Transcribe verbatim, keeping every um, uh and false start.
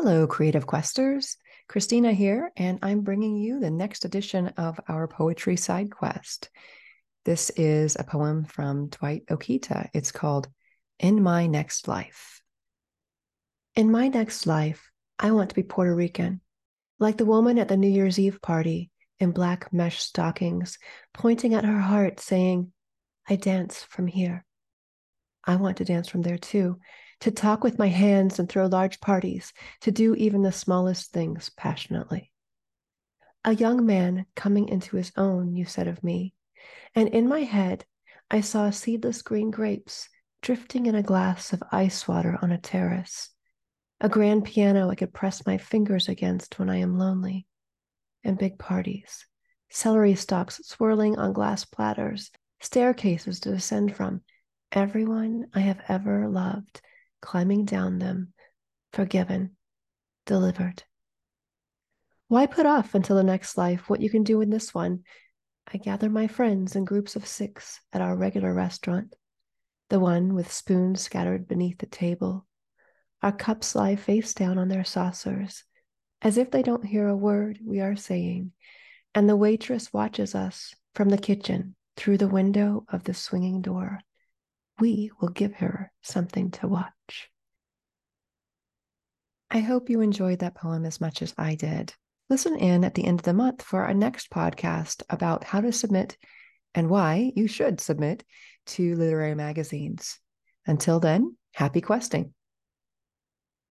Hello, Creative Questers. Christina here, and I'm bringing you the next edition of our Poetry Side Quest. This is a poem from Dwight Okita. It's called In My Next Life. In my next life, I want to be Puerto Rican, like the woman at the New Year's Eve party in black mesh stockings, pointing at her heart, saying, I dance from here. I want to dance from there too, to talk with my hands and throw large parties, to do even the smallest things passionately. A young man coming into his own, you said of me, and in my head, I saw seedless green grapes drifting in a glass of ice water on a terrace, a grand piano I could press my fingers against when I am lonely, and big parties, celery stalks swirling on glass platters, staircases to descend from, everyone I have ever loved, climbing down them, forgiven, delivered. Why put off until the next life what you can do in this one? I gather my friends in groups of six at our regular restaurant, the one with spoons scattered beneath the table. Our cups lie face down on their saucers, as if they don't hear a word we are saying, and the waitress watches us from the kitchen through the window of the swinging door. We will give her something to watch. I hope you enjoyed that poem as much as I did. Listen in at the end of the month for our next podcast about how to submit and why you should submit to literary magazines. Until then, happy questing.